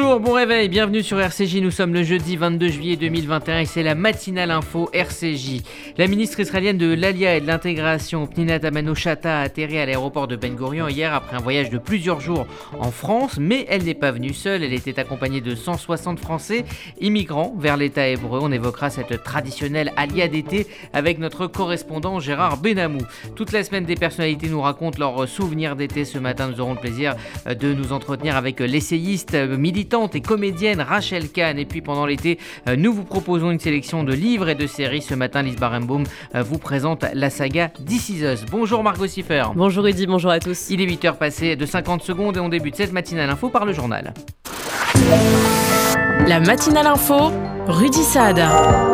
Bonjour, bon réveil, bienvenue sur RCJ, nous sommes le jeudi 22 juillet 2021 et c'est la matinale info RCJ. La ministre israélienne de l'Alia et de l'intégration Pnina Tamano-Shata a atterri à l'aéroport de Ben Gurion hier après un voyage de plusieurs jours en France, mais elle n'est pas venue seule, elle était accompagnée de 160 Français immigrants vers l'État hébreu. On évoquera cette traditionnelle Alia d'été avec notre correspondant Gérard Benamou. Toute la semaine, des personnalités nous racontent leurs souvenirs d'été. Ce matin, nous aurons le plaisir de nous entretenir avec l'essayiste militante et comédienne Rachel Kahn. Et puis pendant l'été, nous vous proposons une sélection de livres et de séries. Ce matin, Liz Barenbaum vous présente la saga This Is Us. Bonjour Margot Siffer. Bonjour Rudy, bonjour à tous. Il est 8h passées de 50 secondes et on débute cette matinale info par le journal. La matinale info, Rudy Saada.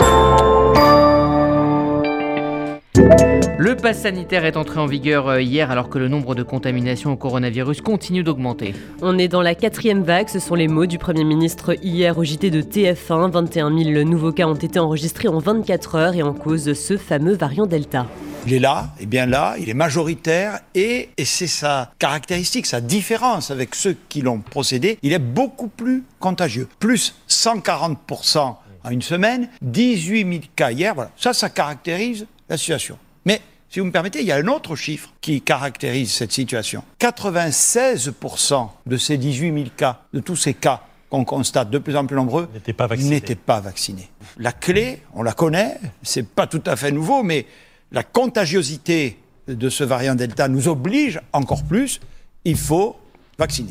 Le pass sanitaire est entré en vigueur hier alors que le nombre de contaminations au coronavirus continue d'augmenter. On est dans la 4e vague, ce sont les mots du Premier ministre hier au JT de TF1. 21 000 nouveaux cas ont été enregistrés en 24 heures et en cause de ce fameux variant Delta. Il est là, et bien là, il est majoritaire et c'est sa caractéristique, sa différence avec ceux qui l'ont procédé. Il est beaucoup plus contagieux, plus 140% en une semaine, 18 000 cas hier, voilà. Ça caractérise la situation. Mais, si vous me permettez, il y a un autre chiffre qui caractérise cette situation. 96% de ces 18 000 cas, de tous ces cas qu'on constate de plus en plus nombreux, n'étaient pas vaccinés. La clé, on la connaît, c'est pas tout à fait nouveau, mais la contagiosité de ce variant Delta nous oblige encore plus, il faut vacciner.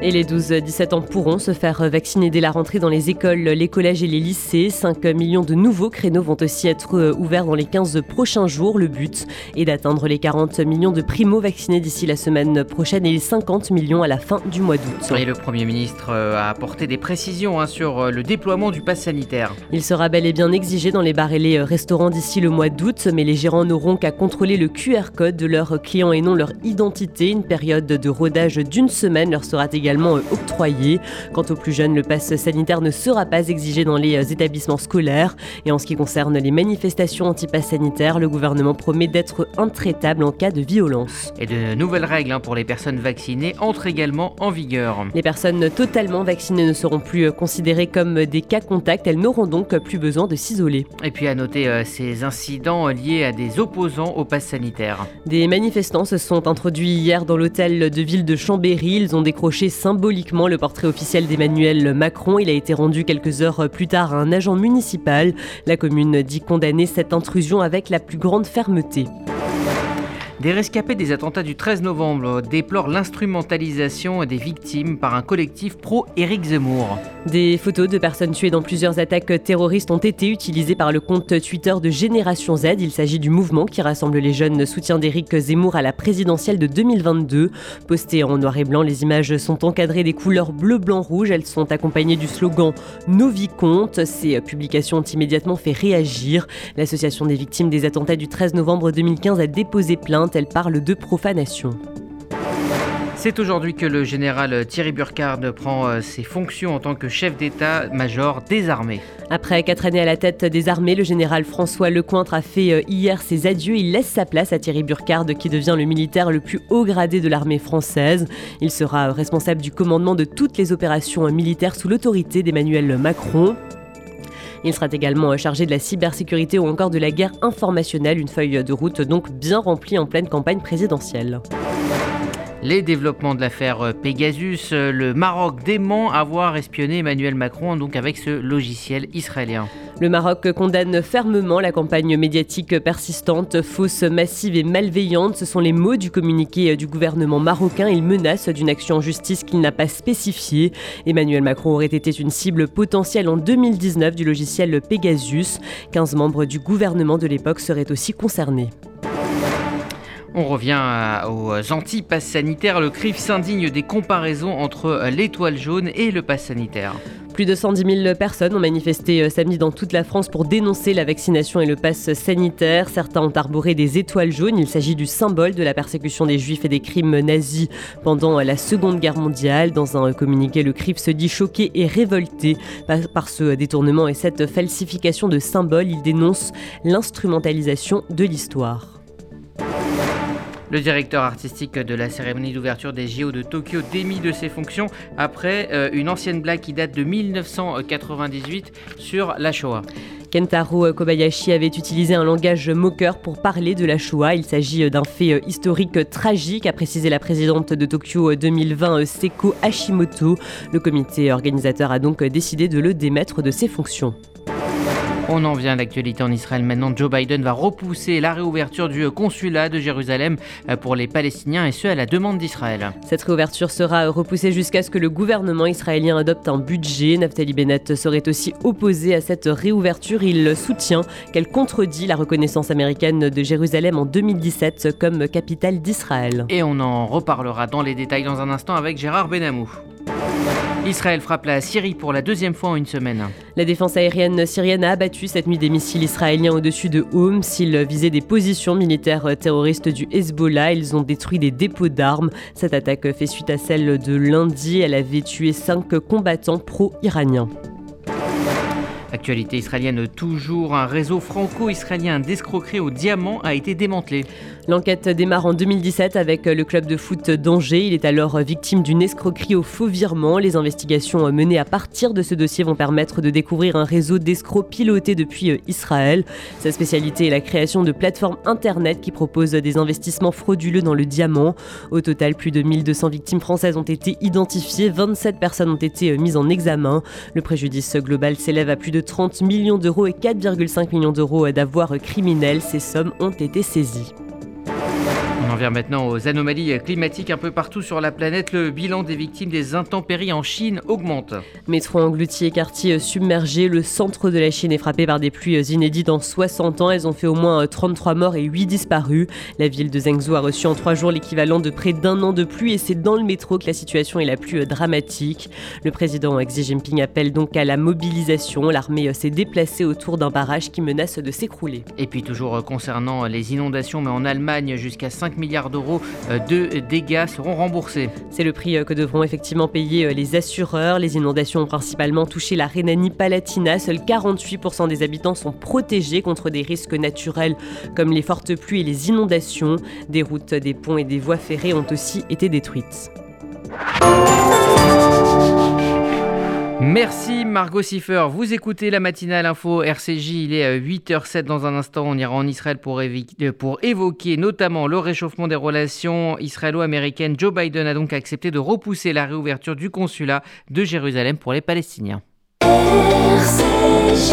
Et les 12-17 ans pourront se faire vacciner dès la rentrée dans les écoles, les collèges et les lycées. 5 millions de nouveaux créneaux vont aussi être ouverts dans les 15 prochains jours. Le but est d'atteindre les 40 millions de primo-vaccinés d'ici la semaine prochaine et les 50 millions à la fin du mois d'août. Et le Premier ministre a apporté des précisions sur le déploiement du pass sanitaire. Il sera bel et bien exigé dans les bars et les restaurants d'ici le mois d'août, mais les gérants n'auront qu'à contrôler le QR code de leurs clients et non leur identité. Une période de rodage d'une semaine leur sera également octroyé. Quant aux plus jeunes, le pass sanitaire ne sera pas exigé dans les établissements scolaires. Et en ce qui concerne les manifestations anti-pass sanitaire, le gouvernement promet d'être intraitable en cas de violence. Et de nouvelles règles pour les personnes vaccinées entrent également en vigueur. Les personnes totalement vaccinées ne seront plus considérées comme des cas contacts. Elles n'auront donc plus besoin de s'isoler. Et puis à noter ces incidents liés à des opposants au pass sanitaire. Des manifestants se sont introduits hier dans l'hôtel de ville de Chambéry. Ils ont décroché symboliquement le portrait officiel d'Emmanuel Macron. Il a été rendu quelques heures plus tard à un agent municipal. La commune dit condamner cette intrusion avec la plus grande fermeté. Des rescapés des attentats du 13 novembre déplorent l'instrumentalisation des victimes par un collectif pro-Éric Zemmour. Des photos de personnes tuées dans plusieurs attaques terroristes ont été utilisées par le compte Twitter de Génération Z. Il s'agit du mouvement qui rassemble les jeunes soutiens d'Éric Zemmour à la présidentielle de 2022. Postées en noir et blanc, les images sont encadrées des couleurs bleu, blanc, rouge. Elles sont accompagnées du slogan « Nos vies comptent ». Ces publications ont immédiatement fait réagir. L'association des victimes des attentats du 13 novembre 2015 a déposé plainte. Elle parle de profanation. C'est aujourd'hui que le général Thierry Burkhard prend ses fonctions en tant que chef d'état-major des armées. Après 4 années à la tête des armées, le général François Lecointre a fait hier ses adieux. Il laisse sa place à Thierry Burkhard qui devient le militaire le plus haut gradé de l'armée française. Il sera responsable du commandement de toutes les opérations militaires sous l'autorité d'Emmanuel Macron. Il sera également chargé de la cybersécurité ou encore de la guerre informationnelle, une feuille de route donc bien remplie en pleine campagne présidentielle. Les développements de l'affaire Pegasus, le Maroc dément avoir espionné Emmanuel Macron donc avec ce logiciel israélien. Le Maroc condamne fermement la campagne médiatique persistante, fausse, massive et malveillante. Ce sont les mots du communiqué du gouvernement marocain. Il menace d'une action en justice qu'il n'a pas spécifiée. Emmanuel Macron aurait été une cible potentielle en 2019 du logiciel Pegasus. 15 membres du gouvernement de l'époque seraient aussi concernés. On revient aux anti-pass sanitaires. Le CRIF s'indigne des comparaisons entre l'étoile jaune et le pass sanitaire. Plus de 110 000 personnes ont manifesté samedi dans toute la France pour dénoncer la vaccination et le pass sanitaire. Certains ont arboré des étoiles jaunes. Il s'agit du symbole de la persécution des Juifs et des crimes nazis pendant la Seconde Guerre mondiale. Dans un communiqué, le CRIF se dit choqué et révolté par ce détournement et cette falsification de symboles. Il dénonce l'instrumentalisation de l'histoire. Le directeur artistique de la cérémonie d'ouverture des JO de Tokyo démis de ses fonctions après une ancienne blague qui date de 1998 sur la Shoah. Kentaro Kobayashi avait utilisé un langage moqueur pour parler de la Shoah. Il s'agit d'un fait historique tragique, a précisé la présidente de Tokyo 2020, Seiko Hashimoto. Le comité organisateur a donc décidé de le démettre de ses fonctions. On en vient à l'actualité en Israël maintenant. Joe Biden va repousser la réouverture du consulat de Jérusalem pour les Palestiniens et ce à la demande d'Israël. Cette réouverture sera repoussée jusqu'à ce que le gouvernement israélien adopte un budget. Naftali Bennett serait aussi opposé à cette réouverture. Il soutient qu'elle contredit la reconnaissance américaine de Jérusalem en 2017 comme capitale d'Israël. Et on en reparlera dans les détails dans un instant avec Gérard Benamou. Israël frappe la Syrie pour la deuxième fois en une semaine. La défense aérienne syrienne a abattu cette nuit des missiles israéliens au-dessus de Homs. Ils visaient des positions militaires terroristes du Hezbollah. Ils ont détruit des dépôts d'armes. Cette attaque fait suite à celle de lundi. Elle avait tué 5 combattants pro-iraniens. Actualité israélienne toujours, un réseau franco-israélien d'escroquerie au diamant a été démantelé. L'enquête démarre en 2017 avec le club de foot d'Angers. Il est alors victime d'une escroquerie au faux virement. Les investigations menées à partir de ce dossier vont permettre de découvrir un réseau d'escrocs piloté depuis Israël. Sa spécialité est la création de plateformes internet qui proposent des investissements frauduleux dans le diamant. Au total, plus de 1200 victimes françaises ont été identifiées. 27 personnes ont été mises en examen. Le préjudice global s'élève à plus de 30 millions d'euros et 4,5 millions d'euros d'avoirs criminels. Ces sommes ont été saisies. On en vient maintenant aux anomalies climatiques un peu partout sur la planète. Le bilan des victimes des intempéries en Chine augmente. Métro englouti et quartier submergé, le centre de la Chine est frappé par des pluies inédites en 60 ans. Elles ont fait au moins 33 morts et 8 disparus. La ville de Zhengzhou a reçu en 3 jours l'équivalent de près d'un an de pluie et c'est dans le métro que la situation est la plus dramatique. Le président Xi Jinping appelle donc à la mobilisation. L'armée s'est déplacée autour d'un barrage qui menace de s'écrouler. Et puis toujours concernant les inondations, mais en Allemagne, jusqu'à 5 milliards d'euros de dégâts seront remboursés. C'est le prix que devront effectivement payer les assureurs. Les inondations ont principalement touché la Rhénanie-Palatinat. Seuls 48% des habitants sont protégés contre des risques naturels comme les fortes pluies et les inondations. Des routes, des ponts et des voies ferrées ont aussi été détruites. Merci Margot Siffer, vous écoutez la matinale info RCJ, il est à 8h07 dans un instant, on ira en Israël pour évoquer notamment le réchauffement des relations israélo-américaines. Joe Biden a donc accepté de repousser la réouverture du consulat de Jérusalem pour les Palestiniens. RCJ.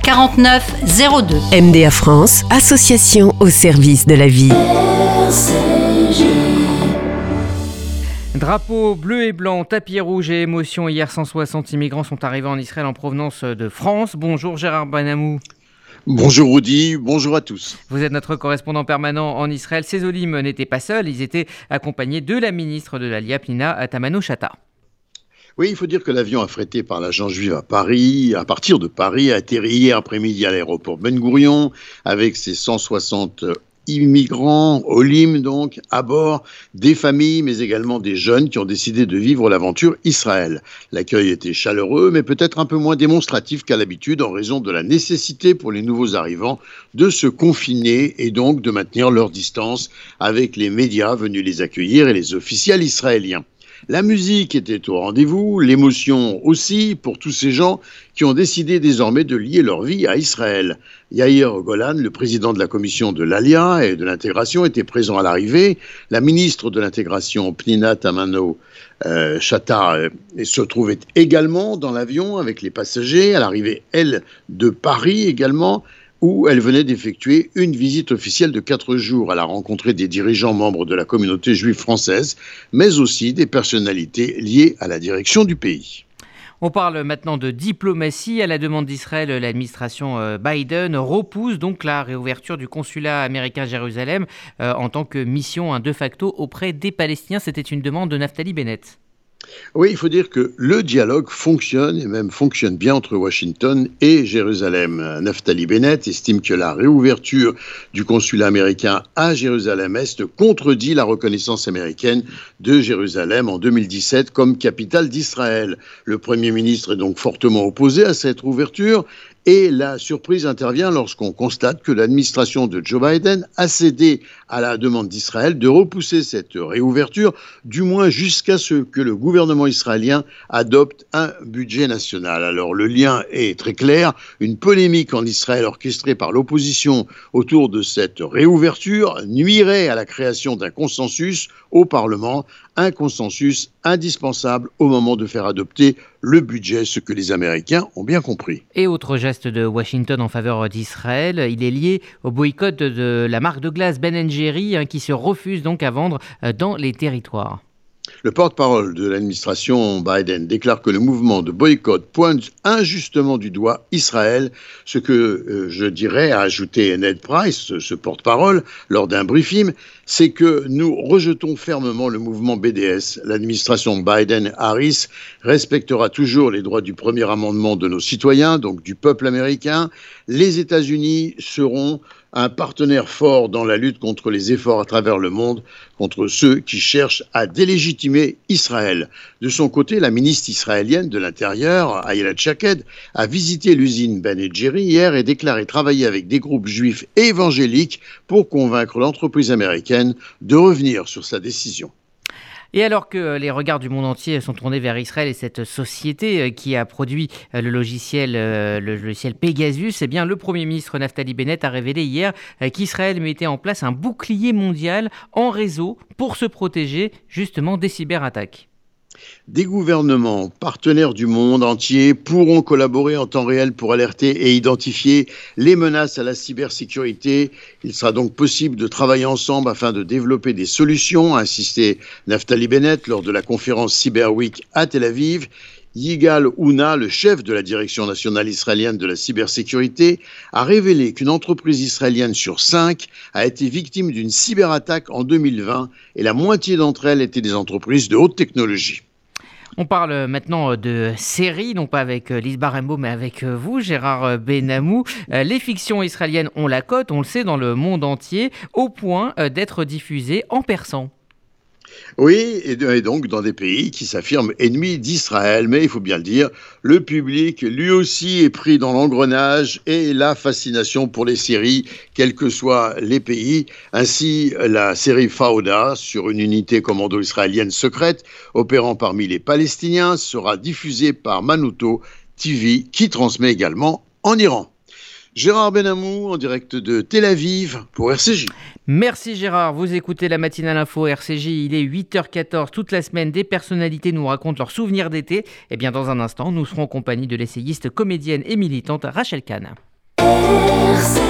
49 02. MDA France, association au service de la vie. Drapeau bleu et blanc, tapis rouge et émotion. Hier, 160 immigrants sont arrivés en Israël en provenance de France. Bonjour Gérard Benamou. Bonjour Rudy, bonjour à tous. Vous êtes notre correspondant permanent en Israël. Ces olim n'étaient pas seuls, ils étaient accompagnés de la ministre de l'Alia, Pnina Tamano-Shata. Oui, il faut dire que l'avion affrété par l'agence juive à partir de Paris, a atterri hier après-midi à l'aéroport Ben Gurion avec ses 160 immigrants, Olim donc, à bord, des familles, mais également des jeunes qui ont décidé de vivre l'aventure Israël. L'accueil était chaleureux, mais peut-être un peu moins démonstratif qu'à l'habitude en raison de la nécessité pour les nouveaux arrivants de se confiner et donc de maintenir leur distance avec les médias venus les accueillir et les officiels israéliens. La musique était au rendez-vous, l'émotion aussi pour tous ces gens qui ont décidé désormais de lier leur vie à Israël. Yair Golan, le président de la commission de l'Alia et de l'intégration, était présent à l'arrivée. La ministre de l'intégration, Pnina Tamano-Shata, se trouvait également dans l'avion avec les passagers, à l'arrivée, elle, de Paris également, où elle venait d'effectuer une visite officielle de 4 jours. Elle a rencontré des dirigeants membres de la communauté juive française, mais aussi des personnalités liées à la direction du pays. On parle maintenant de diplomatie. À la demande d'Israël, l'administration Biden repousse donc la réouverture du consulat américain à Jérusalem en tant que mission de facto auprès des Palestiniens. C'était une demande de Naftali Bennett. Oui, il faut dire que le dialogue fonctionne et même fonctionne bien entre Washington et Jérusalem. Naftali Bennett estime que la réouverture du consulat américain à Jérusalem-Est contredit la reconnaissance américaine de Jérusalem en 2017 comme capitale d'Israël. Le Premier ministre est donc fortement opposé à cette ouverture. Et la surprise intervient lorsqu'on constate que l'administration de Joe Biden a cédé à la demande d'Israël de repousser cette réouverture, du moins jusqu'à ce que le gouvernement israélien adopte un budget national. Alors le lien est très clair, une polémique en Israël orchestrée par l'opposition autour de cette réouverture nuirait à la création d'un consensus au Parlement, un consensus indispensable au moment de faire adopter le budget, ce que les Américains ont bien compris. Et autre geste de Washington en faveur d'Israël, il est lié au boycott de la marque de glace Ben Jerry qui se refuse donc à vendre dans les territoires. Le porte-parole de l'administration Biden déclare que le mouvement de boycott pointe injustement du doigt Israël, ce que je dirais, a ajouté Ned Price, ce porte-parole, lors d'un briefing, c'est que nous rejetons fermement le mouvement BDS. L'administration Biden-Harris respectera toujours les droits du premier amendement de nos citoyens, donc du peuple américain. Les États-Unis seront un partenaire fort dans la lutte contre les efforts à travers le monde, contre ceux qui cherchent à délégitimer Israël. De son côté, la ministre israélienne de l'Intérieur, Ayala Chaked, a visité l'usine Ben & Jerry hier et déclaré travailler avec des groupes juifs évangéliques pour convaincre l'entreprise américaine de revenir sur sa décision. Et alors que les regards du monde entier sont tournés vers Israël et cette société qui a produit le logiciel Pegasus, eh bien, le Premier ministre Naftali Bennett a révélé hier qu'Israël mettait en place un bouclier mondial en réseau pour se protéger justement des cyberattaques. Des gouvernements partenaires du monde entier pourront collaborer en temps réel pour alerter et identifier les menaces à la cybersécurité. Il sera donc possible de travailler ensemble afin de développer des solutions, a insisté Naftali Bennett lors de la conférence Cyber Week à Tel Aviv. Yigal Ouna, le chef de la direction nationale israélienne de la cybersécurité, a révélé qu'une entreprise israélienne sur 5 a été victime d'une cyberattaque en 2020 et la moitié d'entre elles étaient des entreprises de haute technologie. On parle maintenant de séries, non pas avec Liz Barenbaum, mais avec vous, Gérard Benamou. Les fictions israéliennes ont la cote, on le sait, dans le monde entier, au point d'être diffusées en persan. Oui, et donc dans des pays qui s'affirment ennemis d'Israël, mais il faut bien le dire, le public lui aussi est pris dans l'engrenage et la fascination pour les séries, quels que soient les pays. Ainsi, la série Fauda, sur une unité commando israélienne secrète, opérant parmi les Palestiniens, sera diffusée par Manuto TV, qui transmet également en Iran. Gérard Benamou, en direct de Tel Aviv pour RCJ. Merci Gérard, vous écoutez la matinale info RCJ, il est 8h14 toute la semaine, des personnalités nous racontent leurs souvenirs d'été. Et bien dans un instant, nous serons en compagnie de l'essayiste, comédienne et militante Rachel Kahn. RCJ.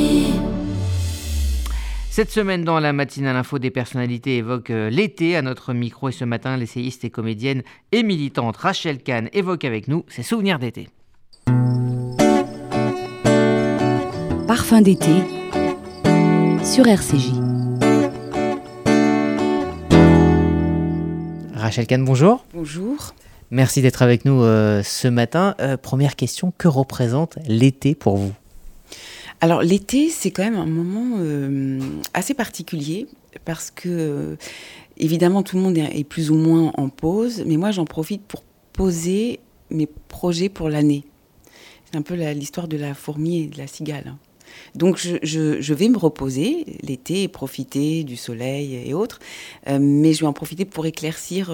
Cette semaine, dans la matinale info, des personnalités évoquent l'été à notre micro. Et ce matin, l'essayiste et comédienne et militante Rachel Kahn évoque avec nous ses souvenirs d'été. Parfum d'été sur RCJ. Rachel Kahn, bonjour. Bonjour. Merci d'être avec nous ce matin. Première question, que représente l'été pour vous ? Alors l'été, c'est quand même un moment assez particulier parce que, évidemment, tout le monde est plus ou moins en pause. Mais moi, j'en profite pour poser mes projets pour l'année. C'est un peu l'histoire de la fourmi et de la cigale. Donc je vais me reposer l'été et profiter du soleil et autres. Mais je vais en profiter pour éclaircir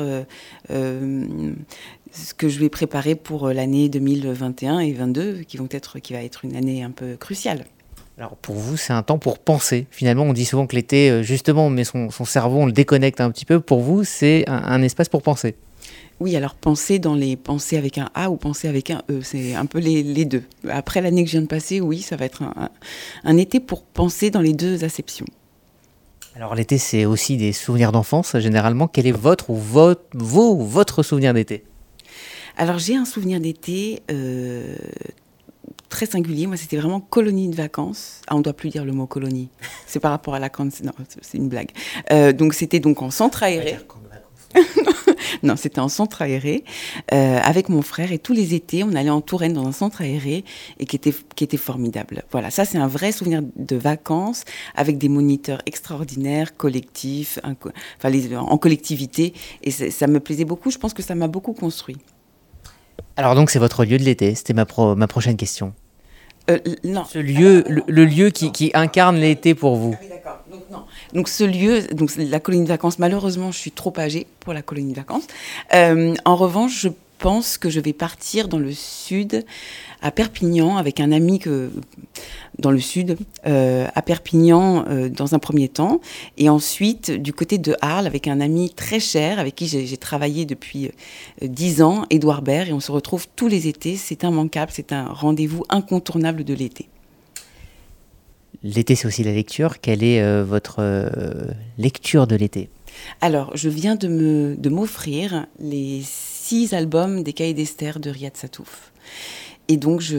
ce que je vais préparer pour l'année 2021 et 2022, qui va être une année un peu cruciale. Alors pour vous, c'est un temps pour penser. Finalement, on dit souvent que l'été, justement, on met son cerveau, on le déconnecte un petit peu. Pour vous, c'est un espace pour penser. Oui, alors penser dans les penser avec un A ou penser avec un E, c'est un peu les deux. Après l'année que je viens de passer, oui, ça va être un été pour penser dans les deux acceptions. Alors l'été, c'est aussi des souvenirs d'enfance. Généralement, quel est votre souvenir d'été ? Alors j'ai un souvenir d'été très singulier. Moi, c'était vraiment colonie de vacances. Ah, on ne doit plus dire le mot colonie. C'est par rapport à la cantine. Non, c'est une blague. Donc c'était en centre aéré. Non, c'était en centre aéré avec mon frère, et tous les étés, on allait en Touraine dans un centre aéré et qui était formidable. Voilà, ça c'est un vrai souvenir de vacances avec des moniteurs extraordinaires, collectifs, en collectivité, et ça me plaisait beaucoup. Je pense que ça m'a beaucoup construit. Alors donc c'est votre lieu de l'été, c'était ma prochaine question. Non. Ce lieu, le lieu qui incarne l'été pour vous. Ah oui, d'accord. Donc non. Donc ce lieu, donc la colonie de vacances. Malheureusement, je suis trop âgée pour la colonie de vacances. En revanche, je pense que je vais partir dans le sud, à Perpignan, avec un ami dans le sud, à Perpignan dans un premier temps, et ensuite du côté de Arles avec un ami très cher avec qui j'ai travaillé depuis 10 ans, Édouard Berre, et on se retrouve tous les étés. C'est immanquable, c'est un rendez-vous incontournable de l'été. L'été, c'est aussi la lecture. Quelle est votre lecture de l'été ? Alors, je viens de m'offrir les 6 albums des Cahiers d'Esther de Riyad Sattouf. Et donc, je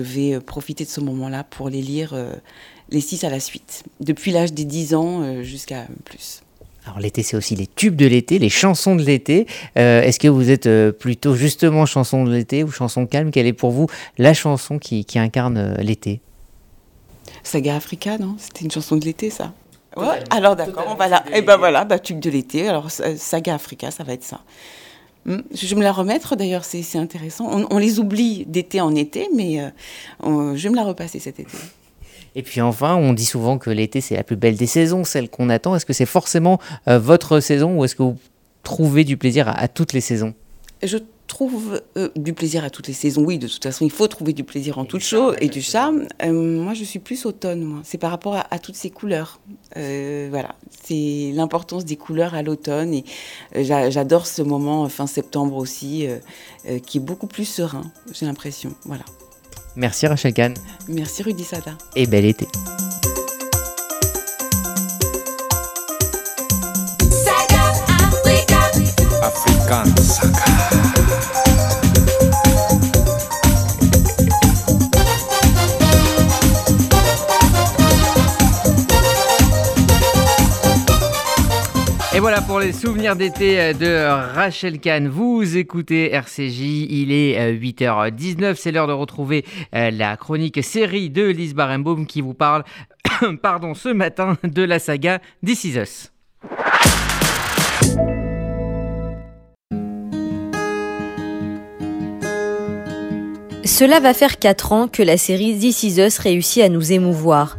vais profiter de ce moment-là pour les lire les 6 à la suite, depuis l'âge des 10 ans jusqu'à plus. Alors l'été, c'est aussi les tubes de l'été, les chansons de l'été. Est-ce que vous êtes plutôt justement chanson de l'été ou chanson calme ? Quelle est pour vous la chanson qui incarne l'été ? Saga Africa, non ? C'était une chanson de l'été, ça ? Ouais, alors d'accord, on va là. Et ben voilà, tube de l'été. Alors Saga Africa, ça va être ça. Je vais me la remettre, d'ailleurs, c'est intéressant. On les oublie d'été en été, mais je vais me la repasser cet été. Et puis enfin, on dit souvent que l'été, c'est la plus belle des saisons, celle qu'on attend. Est-ce que c'est forcément votre saison, ou est-ce que vous trouvez du plaisir à toutes les saisons ? Je trouve du plaisir à toutes les saisons, oui. De toute façon, il faut trouver du plaisir en toutes choses et du charme. Moi, je suis plus automne, moi. C'est par rapport à toutes ces couleurs. Voilà, c'est l'importance des couleurs à l'automne. Et j'adore ce moment, fin septembre aussi, qui est beaucoup plus serein, j'ai l'impression. Voilà. Merci Rachel Kahn. Merci Rudy Saada. Et bel été. Saga Africa. African Saga. Et voilà pour les souvenirs d'été de Rachel Kahn. Vous écoutez RCJ, il est 8h19, c'est l'heure de retrouver la chronique série de Liz Barenbaum qui vous parle ce matin de la saga This Is Us. Cela va faire 4 ans que la série This Is Us réussit à nous émouvoir.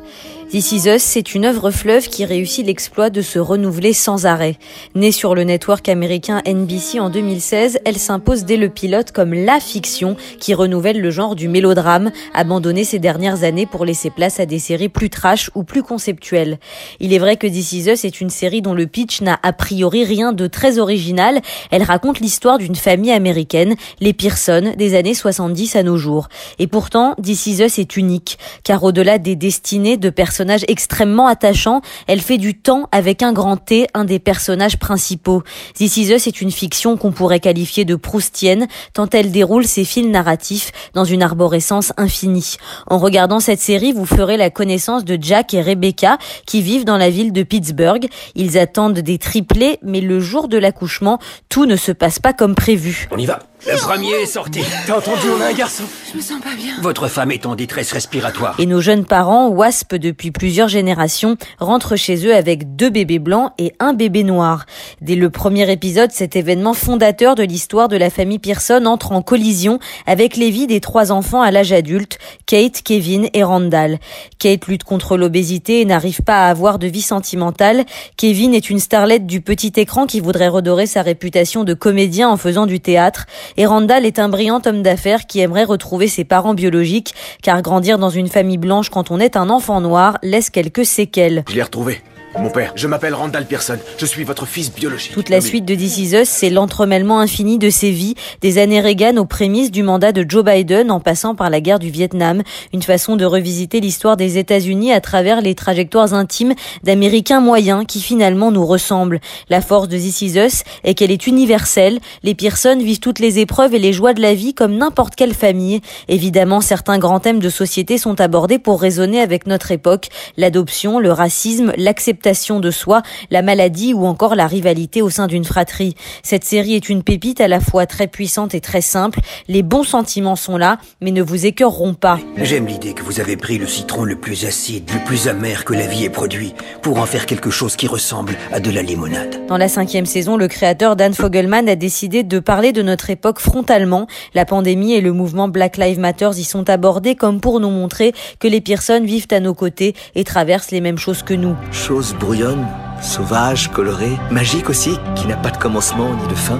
This Is Us, c'est une œuvre fleuve qui réussit l'exploit de se renouveler sans arrêt. Née sur le network américain NBC en 2016, elle s'impose dès le pilote comme la fiction qui renouvelle le genre du mélodrame, abandonné ces dernières années pour laisser place à des séries plus trash ou plus conceptuelles. Il est vrai que This Is Us est une série dont le pitch n'a a priori rien de très original. Elle raconte l'histoire d'une famille américaine, les Pearson, des années 70 à nos jours. Et pourtant, This Is Us est unique, car au-delà des destinées de personnage extrêmement attachant, elle fait du temps avec un grand T, un des personnages principaux. This Is Us est une fiction qu'on pourrait qualifier de proustienne, tant elle déroule ses fils narratifs dans une arborescence infinie. En regardant cette série, vous ferez la connaissance de Jack et Rebecca, qui vivent dans la ville de Pittsburgh. Ils attendent des triplés, mais le jour de l'accouchement, tout ne se passe pas comme prévu. On y va. Le premier est sorti. T'as entendu, on a un garçon. Je me sens pas bien. Votre femme est en détresse respiratoire. Et nos jeunes parents, WASP depuis plusieurs générations, rentrent chez eux avec 2 bébés blancs et un bébé noir. Dès le premier épisode, cet événement fondateur de l'histoire de la famille Pearson entre en collision avec les vies des 3 enfants à l'âge adulte, Kate, Kevin et Randall. Kate lutte contre l'obésité et n'arrive pas à avoir de vie sentimentale. Kevin est une starlette du petit écran qui voudrait redorer sa réputation de comédien en faisant du théâtre. Et Randall est un brillant homme d'affaires qui aimerait retrouver ses parents biologiques, car grandir dans une famille blanche quand on est un enfant noir laisse quelques séquelles. Je l'ai retrouvé. Mon père, je m'appelle Randall Pearson, je suis votre fils biologique. Toute la suite de This Is Us, c'est l'entremêlement infini de ses vies, des années Reagan aux prémices du mandat de Joe Biden en passant par la guerre du Vietnam, une façon de revisiter l'histoire des États-Unis à travers les trajectoires intimes d'Américains moyens qui finalement nous ressemblent. La force de This Is Us est qu'elle est universelle, les Pearson vivent toutes les épreuves et les joies de la vie comme n'importe quelle famille. Évidemment, certains grands thèmes de société sont abordés pour résonner avec notre époque, l'adoption, le racisme, l'acceptation de soi, la maladie ou encore la rivalité au sein d'une fratrie. Cette série est une pépite à la fois très puissante et très simple. Les bons sentiments sont là, mais ne vous écœureront pas. J'aime l'idée que vous avez pris le citron le plus acide, le plus amer que la vie ait produit, pour en faire quelque chose qui ressemble à de la limonade. Dans la 5e saison, le créateur Dan Fogelman a décidé de parler de notre époque frontalement. La pandémie et le mouvement Black Lives Matter y sont abordés comme pour nous montrer que les personnes vivent à nos côtés et traversent les mêmes choses que nous. Chose brouillonne, sauvage, colorée, magique aussi, qui n'a pas de commencement ni de fin.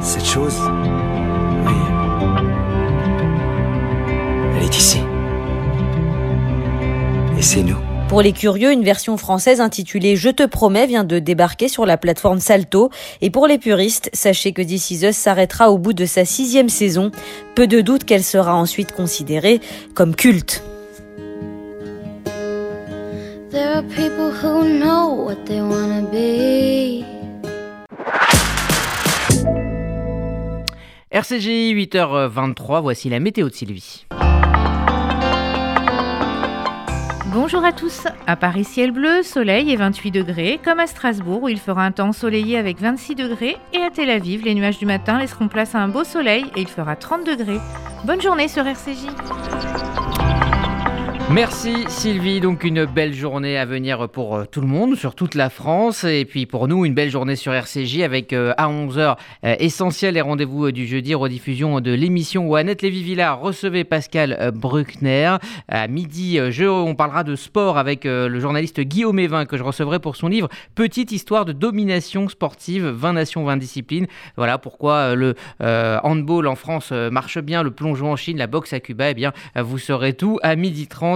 Cette chose, oui, elle est ici. Et c'est nous. Pour les curieux, une version française intitulée « Je te promets » vient de débarquer sur la plateforme Salto. Et pour les puristes, sachez que This Is Us s'arrêtera au bout de sa 6e saison. Peu de doute qu'elle sera ensuite considérée comme culte. There are people who know what they wanna be. RCJ 8h23, voici la météo de Sylvie. Bonjour à tous. À Paris, ciel bleu, soleil et 28 degrés, comme à Strasbourg où il fera un temps ensoleillé avec 26 degrés, et à Tel Aviv, les nuages du matin laisseront place à un beau soleil et il fera 30 degrés. Bonne journée sur RCJ. Merci Sylvie, donc une belle journée à venir pour tout le monde, sur toute la France, et puis pour nous une belle journée sur RCJ avec à 11h essentiel et rendez-vous du jeudi, rediffusion de l'émission où Annette Lévy-Villard recevait Pascal Bruckner. À midi, on parlera de sport avec le journaliste Guillaume Evin que je recevrai pour son livre Petite histoire de domination sportive, 20 nations, 20 disciplines. Voilà pourquoi le handball en France marche bien, le plongeon en Chine, la boxe à Cuba, eh bien vous saurez tout à 12h30.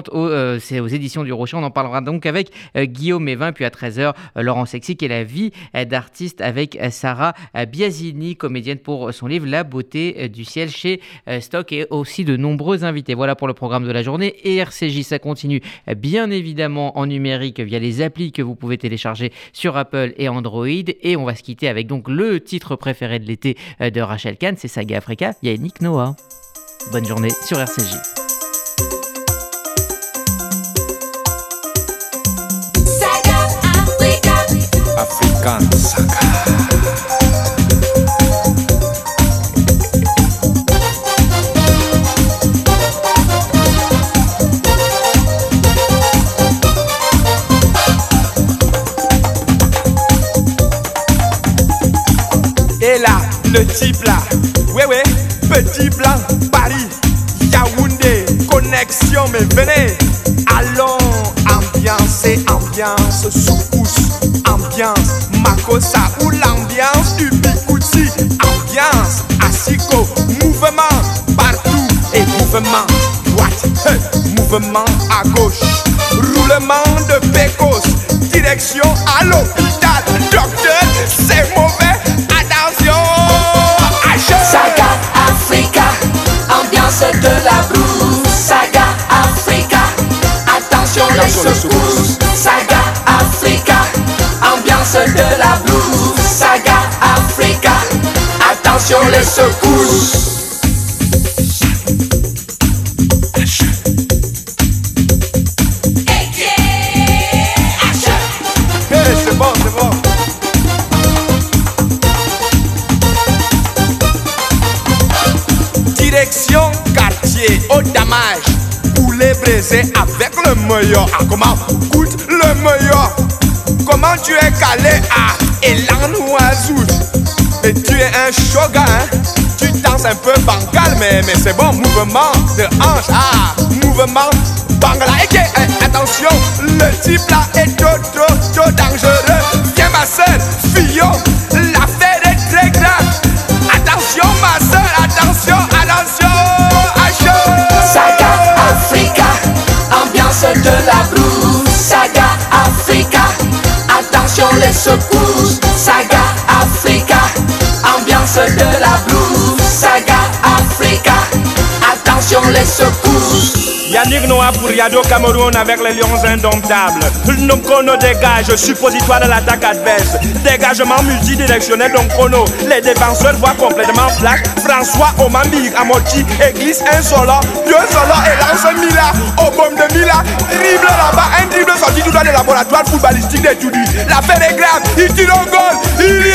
C'est aux éditions du Rocher, on en parlera donc avec Guillaume Evin, puis à 13h Laurent Seksik et la vie d'artiste avec Sarah Biasini, comédienne, pour son livre La beauté du ciel chez Stock, et aussi de nombreux invités. Voilà pour le programme de la journée. Et RCJ, ça continue bien évidemment en numérique via les applis que vous pouvez télécharger sur Apple et Android, et on va se quitter avec donc le titre préféré de l'été de Rachel Kahn, c'est Saga Africa, Yannick Noah. Bonne journée sur RCJ. africaine. Et là, le type là, ouais ouais, petit blanc, Paris, Yaoundé, connexion, mais venez, allons, ambiance et ambiance, soukous, ambiance, makosa ou l'ambiance du Bikutsi, ambiance, asiko, mouvement, partout, et mouvement, droite, mouvement à gauche, roulement de Pecos, direction à l'hôpital, docteur, c'est mauvais, attention, Saga Africa, ambiance de la brousse, Saga Africa, attention les secousses, Saga Africa, ambiance de la brousse, Saga Africa, attention les secousses. Avec le meilleur, ah, comment coûte le meilleur? Comment tu es calé à Elan Oiseau? Mais tu es un shogun, hein? Tu danses un peu bancal, mais c'est bon, mouvement de hanche, ah, mouvement bangala. Et attention, le type là est trop dangereux. Viens ma soeur, Fillon, l'affaire est très grave. Attention ma soeur, attention, attention, Saga Africa. Ambiance de la brousse, Saga Africa, attention les secousses, Saga Africa, ambiance de la brousse, Saga Africa, attention les secousses. Yannick Noah pour Riado Cameroun avec les lions indomptables. N'Kono dégage, suppositoire de l'attaque adverse. Dégagement multidirectionnel N'Kono. Les défenseurs voient complètement flash. François Omambi, Amoti, église insolent. Dieu solo et lance Mila. Au bombe de Mila. Dribble là-bas, un dribble sorti tout dans le laboratoire footballistique d'études. L'affaire est grave, il tire au goal. Il y est. Il y est.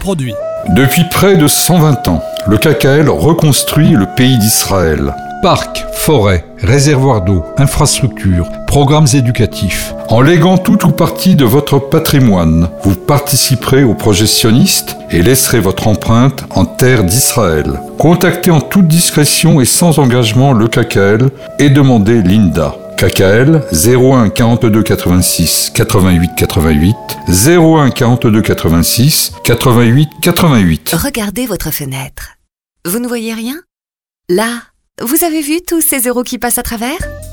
produits. Depuis près de 120 ans, le KKL reconstruit le pays d'Israël. Parcs, forêts, réservoirs d'eau, infrastructures, programmes éducatifs. En léguant tout ou partie de votre patrimoine, vous participerez au projet sioniste et laisserez votre empreinte en terre d'Israël. Contactez en toute discrétion et sans engagement le KKL et demandez Linda. KKL 01 42 86 88 88 01 42 86 88 88. Regardez votre fenêtre. Vous ne voyez rien? Là, vous avez vu tous ces euros qui passent à travers?